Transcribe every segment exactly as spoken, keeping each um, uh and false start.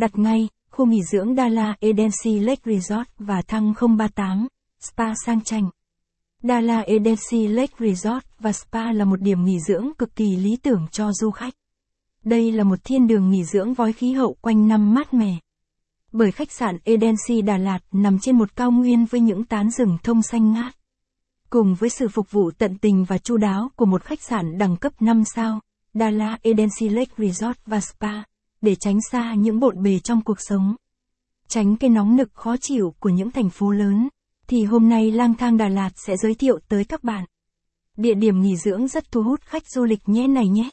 Đặt ngay, khu nghỉ dưỡng Dalat Edensee Lake Resort và thăng không ba tám, Spa sang chảnh. Dalat Edensee Lake Resort và Spa là một điểm nghỉ dưỡng cực kỳ lý tưởng cho du khách. Đây là một thiên đường nghỉ dưỡng với khí hậu quanh năm mát mẻ. Bởi khách sạn Edensee Đà Lạt nằm trên một cao nguyên với những tán rừng thông xanh ngát. Cùng với sự phục vụ tận tình và chu đáo của một khách sạn đẳng cấp năm sao, Dalat Edensee Lake Resort và Spa, để tránh xa những bộn bề trong cuộc sống. Tránh cái nóng nực khó chịu của những thành phố lớn, thì hôm nay Lang Thang Đà Lạt sẽ giới thiệu tới các bạn. Địa điểm nghỉ dưỡng rất thu hút khách du lịch nhé này nhé.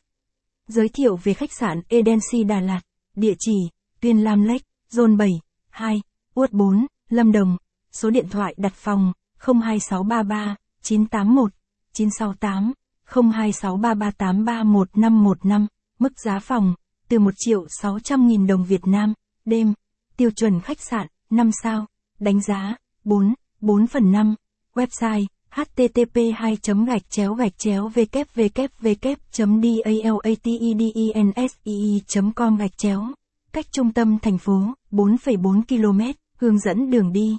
Giới thiệu về khách sạn Edensee Đà Lạt, địa chỉ, Tuyên Lâm Lake, Zone bảy, hai, Uất bốn, Lâm Đồng, số điện thoại đặt phòng, không hai sáu ba ba, chín tám một, chín sáu tám, không hai sáu ba ba tám ba một năm một năm, mức giá phòng, từ một triệu sáu trăm nghìn đồng Việt Nam, đêm, tiêu chuẩn khách sạn, năm sao, đánh giá, bốn, bốn phần năm, website, http hai gạch chéo gạch chéo www.dalatedensee.com gạch chéo cách trung tâm thành phố bốn phẩy bốn ki lô mét, hướng dẫn đường đi.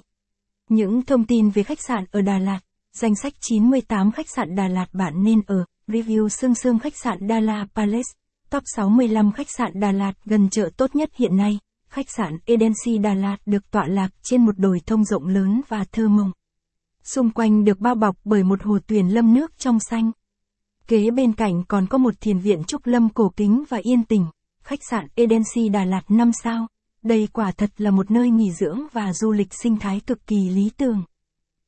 Những thông tin về khách sạn ở Đà Lạt, danh sách chín mươi tám khách sạn Đà Lạt bạn nên ở, review sương sương khách sạn Dalat Palace, top sáu mươi lăm khách sạn Đà Lạt gần chợ tốt nhất hiện nay. Khách sạn Edensee Đà Lạt được tọa lạc trên một đồi thông rộng lớn và thơ mộng. Xung quanh được bao bọc bởi một hồ Tuyển Lâm nước trong xanh. Kế bên cạnh còn có một thiền viện Trúc Lâm cổ kính và yên tĩnh. Khách sạn Edensee Đà Lạt năm sao. Đây quả thật là một nơi nghỉ dưỡng và du lịch sinh thái cực kỳ lý tưởng.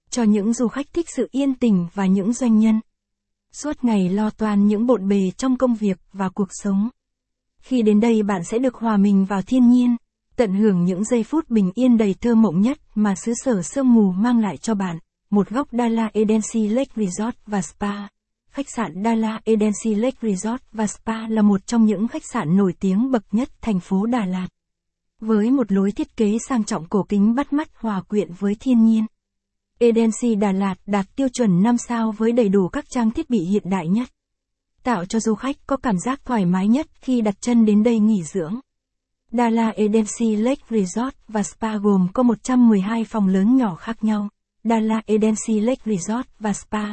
Cho những du khách thích sự yên tĩnh và những doanh nhân suốt ngày lo toan những bộn bề trong công việc và cuộc sống. Khi đến đây bạn sẽ được hòa mình vào thiên nhiên, tận hưởng những giây phút bình yên đầy thơ mộng nhất mà xứ sở sương mù mang lại cho bạn. Một góc Dalat Edensee Lake Resort và Spa. Khách sạn Dalat Edensee Lake Resort và Spa là một trong những khách sạn nổi tiếng bậc nhất thành phố Đà Lạt. Với một lối thiết kế sang trọng cổ kính bắt mắt hòa quyện với thiên nhiên. Edensee Đà Lạt đạt tiêu chuẩn năm sao với đầy đủ các trang thiết bị hiện đại nhất. Tạo cho du khách có cảm giác thoải mái nhất khi đặt chân đến đây nghỉ dưỡng. Dalat Edensee Lake Resort và Spa gồm có một trăm mười hai phòng lớn nhỏ khác nhau. Dalat Edensee Lake Resort và Spa.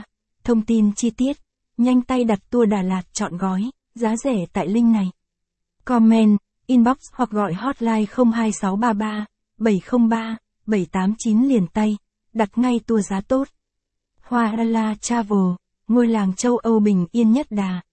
Thông tin chi tiết. Nhanh tay đặt tour Đà Lạt chọn gói, giá rẻ tại link này. Comment, inbox hoặc gọi hotline không hai sáu ba ba, bảy không ba, bảy tám chín liền tay. Đặt ngay tour giá tốt. Hoa Rala Travel, ngôi làng châu Âu bình yên nhất Đà